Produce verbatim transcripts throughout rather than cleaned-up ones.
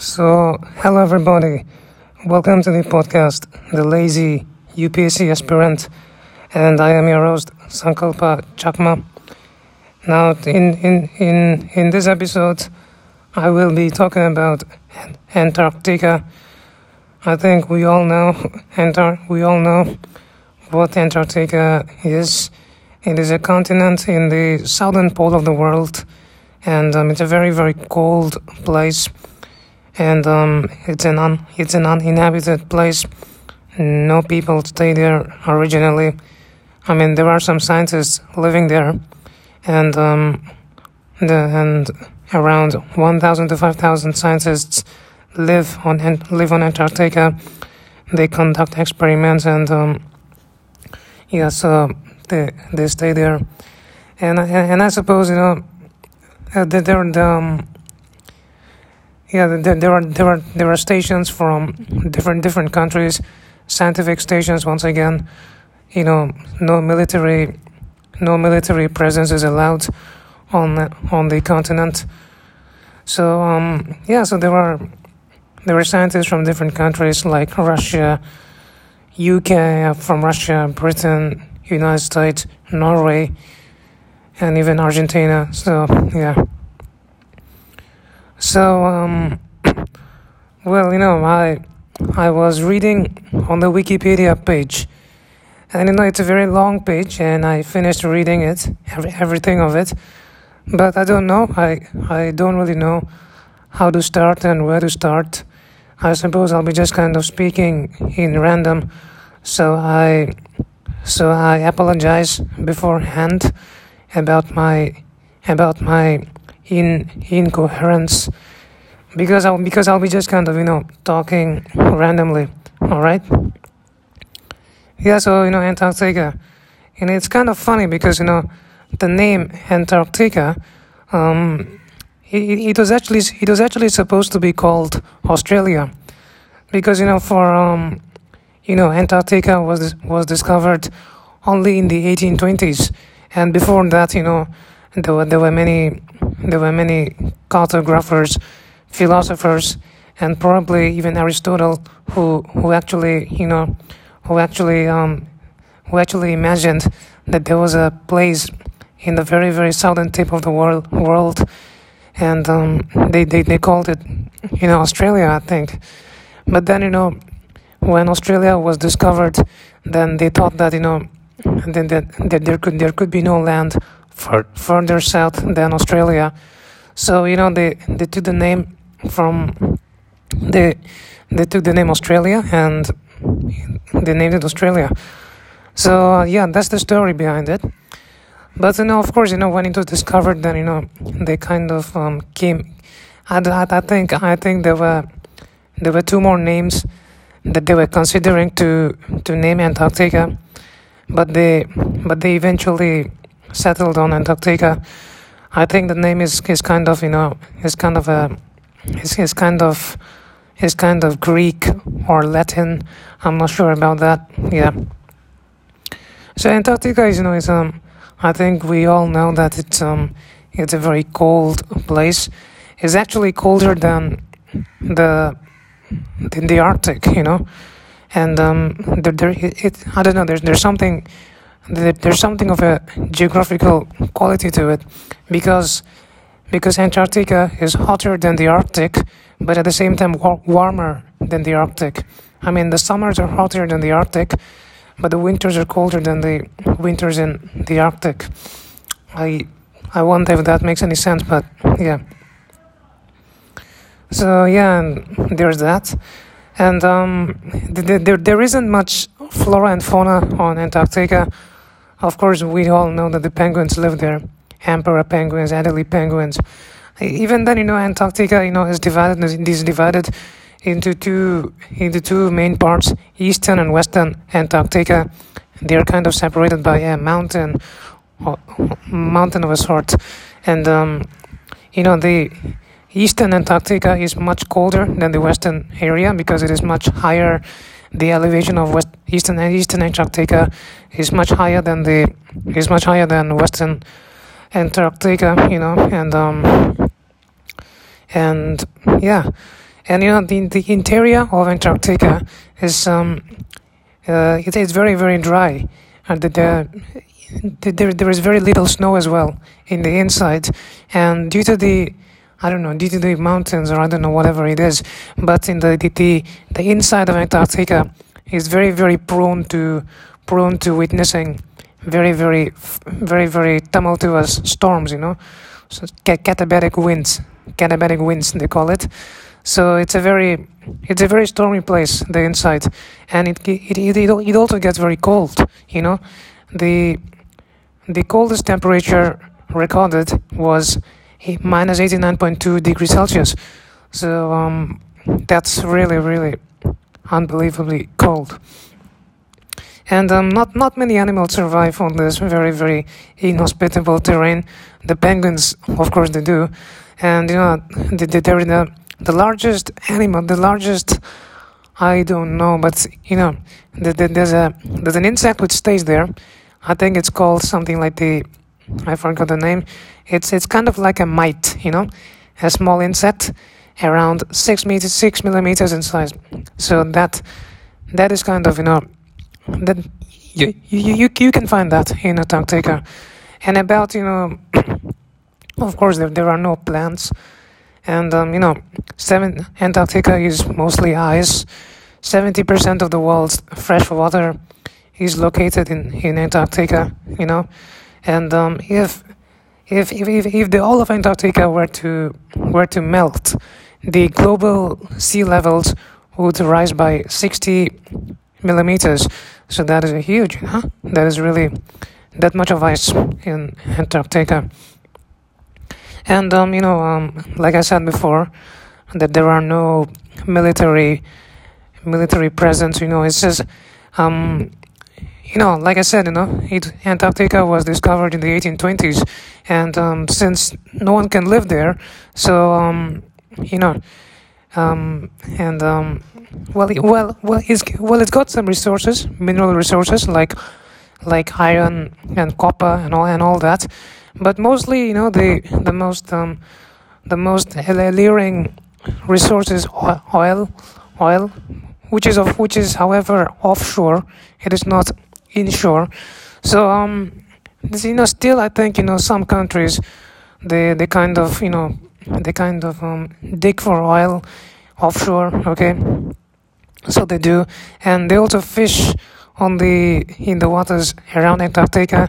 So, hello everybody, welcome to the podcast, the Lazy U P S C Aspirant, and I am your host, Sankalpa Chakma. Now, in, in, in, in this episode, I will be talking about Antarctica. I think we all know, Antar- we all know what Antarctica is. It is a continent in the southern pole of the world, and um, it's a very, very cold place. And um, it's an un- it's an uninhabited place. No people stay there originally. I mean, there are some scientists living there, and um, the, and around one thousand to five thousand scientists live on live on Antarctica. They conduct experiments, and um, yeah, so they they stay there. And and I suppose you know that they're the um, Yeah, there, there are there are there are stations from different different countries, scientific stations. Once again, you know, no military, no military presence is allowed on on the continent. So um, yeah, so there are there are scientists from different countries like Russia, U K, from Russia, Britain, United States, Norway, and even Argentina. So yeah. So, um, well, you know, I I was reading on the Wikipedia page, and you know, it's a very long page, and I finished reading it, every, everything of it, but I don't know, I, I don't really know how to start and where to start. I suppose I'll be just kind of speaking in random, so I, so I apologize beforehand about my, about my, In incoherence, because I'll because I'll be just kind of you know talking randomly, all right? Yeah, so you know Antarctica, and it's kind of funny because you know the name Antarctica, um, it, it was actually it was actually supposed to be called Australia, because you know for um, you know Antarctica was was discovered only in the eighteen twenties, and before that you know there were there were many. There were many cartographers, philosophers, and probably even Aristotle, who who actually you know, who actually um, who actually imagined that there was a place in the very very southern tip of the world world, and um, they, they they called it you know Australia, I think. But then you know, when Australia was discovered, then they thought that you know, then that, that there could there could be no land further south than Australia, so you know they, they took the name from they they took the name Australia and they named it Australia. So uh, yeah, that's the story behind it. But you know, of course, you know when it was discovered, then you know they kind of um, came. I, I, I think I think there were there were two more names that they were considering to to name Antarctica, but they but they eventually settled on Antarctica. I think the name is, is kind of you know is kind of a is, is kind of is kind of Greek or Latin. I'm not sure about that. Yeah. So Antarctica is you know is um I think we all know that it's um it's a very cold place. It's actually colder than the the, the Arctic, you know, and um there, there it, it I don't know there's there's something. There's something of a geographical quality to it, because because Antarctica is hotter than the Arctic, but at the same time war- warmer than the Arctic. I mean, the summers are hotter than the Arctic, but the winters are colder than the winters in the Arctic. I I wonder if that makes any sense, but yeah. So yeah, and there's that, and um, there there, there isn't much flora and fauna on Antarctica. Of course, we all know that the penguins live there. Emperor penguins, Adelie penguins. Even then, you know, Antarctica, you know, is divided is divided into two into two main parts: Eastern and Western Antarctica. They are kind of separated by a mountain, or mountain of a sort. And um, you know, the Eastern Antarctica is much colder than the Western area because it is much higher. The elevation of West, Eastern Eastern Antarctica is much higher than the is much higher than Western Antarctica, you know, and um, and yeah, And you know, the, the interior of Antarctica is um, uh, it is very very dry, and the, the, there there is very little snow as well in the inside. And due to the I don't know, due to the mountains or I don't know whatever it is, but in the the the inside of Antarctica is very very prone to prone to witnessing very very very very tumultuous storms. You know, so katabatic winds, katabatic winds they call it. So it's a very, it's a very stormy place, the inside, and it it it it also gets very cold. You know, the the coldest temperature recorded was minus eighty nine point two degrees Celsius. So um, that's really really unbelievably cold. And um, not not many animals survive on this very very inhospitable terrain. The penguins, of course, they do, and you know they they're in a The largest animal, the largest, I don't know, but you know, the, the, there's a there's an insect which stays there. I think it's called something like the, I forgot the name. It's it's kind of like a mite, you know, a small insect, around six meters, six millimeters in size. So that that is kind of you know, that you you you, you can find that in Antarctica, and about you know, of course there there are no plants. And, um, you know, seven, Antarctica is mostly ice. seventy percent of the world's fresh water is located in, in Antarctica, you know. And um, if, if if if the all of Antarctica were to were to melt, the global sea levels would rise by sixty millimeters. So that is a huge, huh? That is really that much of ice in Antarctica. And, um, you know, um, like I said before, that there are no military military presence, you know, it's just, um, you know, like I said, you know, it, Antarctica was discovered in the eighteen twenties, and um, since no one can live there, so, um, you know, um, and, um, well, it, well, well, it's, well, it's got some resources, mineral resources, like like iron and copper and all and all that. But mostly, you know, the the most um, the most alluring resource is oil, oil, which is of which is, however, offshore. It is not inshore. So, um, you know, still, I think you know some countries, they they kind of you know they kind of um, dig for oil offshore. Okay, so they do, and they also fish on the in the waters around Antarctica,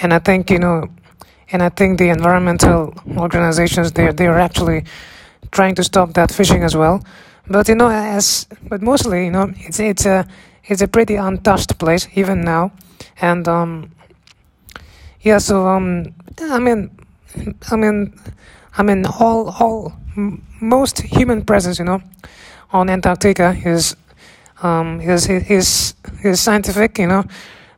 and I think you know. And I think the environmental organizations they they are actually trying to stop that fishing as well. But you know, as but mostly you know, it's it's a it's a pretty untouched place even now. And um, yeah, so um, I mean, I mean, I mean, all all most human presence you know on Antarctica is um is is is scientific you know.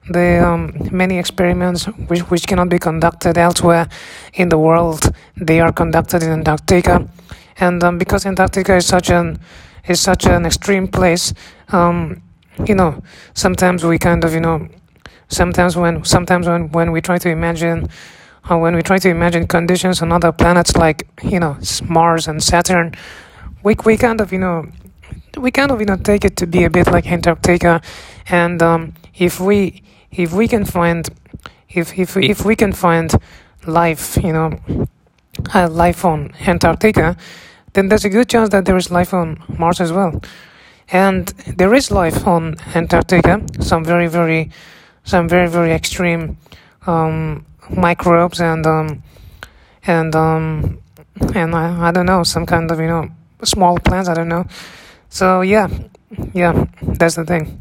The um, many experiments which which cannot be conducted elsewhere in the world, they are conducted in Antarctica, and um, because Antarctica is such an is such an extreme place, um, you know, sometimes we kind of you know, sometimes when sometimes when, when we try to imagine, or when we try to imagine conditions on other planets like you know Mars and Saturn, we we kind of you know, we kind of you know take it to be a bit like Antarctica, and um, if we If we can find, if if if we can find life, you know, uh, life on Antarctica, then there's a good chance that there is life on Mars as well, and there is life on Antarctica. Some very very, some very very extreme um, microbes and um, and um, and I, I don't know some kind of you know small plants. I don't know. So yeah, yeah, that's the thing,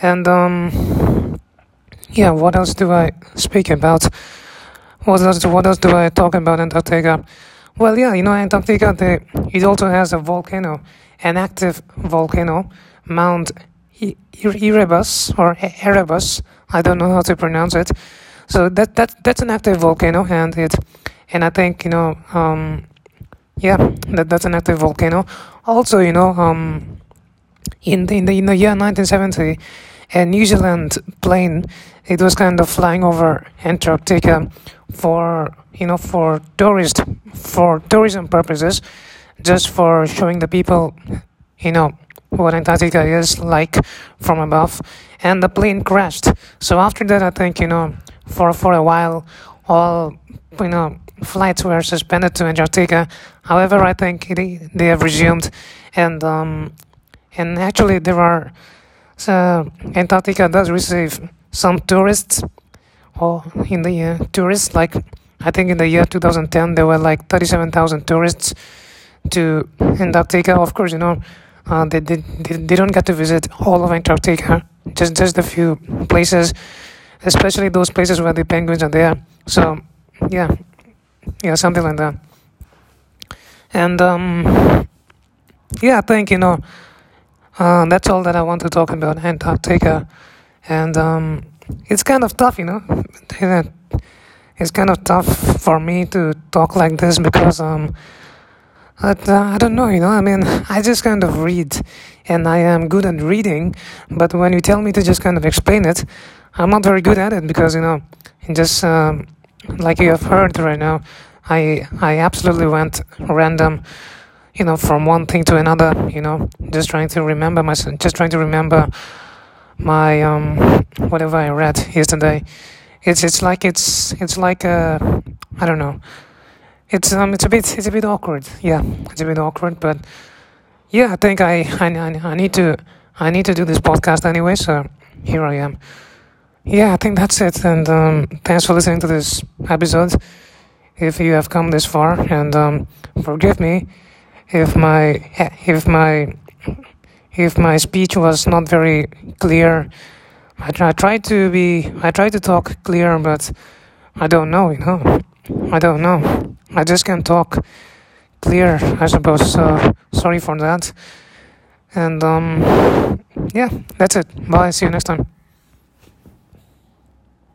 and um. Yeah, what else do I speak about? What else? What else do I talk about Antarctica? Well, yeah, you know, Antarctica, they, it also has a volcano, an active volcano, Mount Erebus or Erebus. I don't know how to pronounce it. So that that that's an active volcano, and it, and I think you know, um, yeah, that that's an active volcano. Also, you know, um, in the, in the in the year nineteen seventy. A New Zealand plane, it was kind of flying over Antarctica for you know for tourist for tourism purposes, just for showing the people, you know, what Antarctica is like from above. And the plane crashed. So after that, I think, you know, for for a while, all, you know, flights were suspended to Antarctica. However, I think it, they have resumed. And um, and actually, there are uh, Antarctica does receive some tourists. Or oh, in the uh, tourists, like I think in the year two thousand ten, there were like thirty-seven thousand tourists to Antarctica. Of course, you know, uh, they, they they don't get to visit all of Antarctica, just just a few places, especially those places where the penguins are there. So yeah, yeah, something like that. And um, yeah, I think, you know, uh, that's all that I want to talk about Antarctica. And um, it's kind of tough, you know. It's kind of tough for me to talk like this because um, but, uh, I don't know, you know. I mean, I just kind of read, and I am good at reading. But when you tell me to just kind of explain it, I'm not very good at it because, you know, just um, like you have heard right now, I I absolutely went random, you know, from one thing to another, you know, just trying to remember my just trying to remember. My um whatever I read yesterday. It's it's like it's it's like uh I don't know. It's um it's a bit it's a bit awkward. Yeah, it's a bit awkward. But yeah, I think I I I need to I need to do this podcast anyway. So here I am. Yeah, I think that's it. And um, thanks for listening to this episode. If you have come this far, and um, forgive me if my if my. If my speech was not very clear. I try, I try to be, I try to talk clear, but I don't know, you know, I don't know, I just can't talk clear, I suppose, so sorry for that, and um, yeah, that's it, bye, see you next time.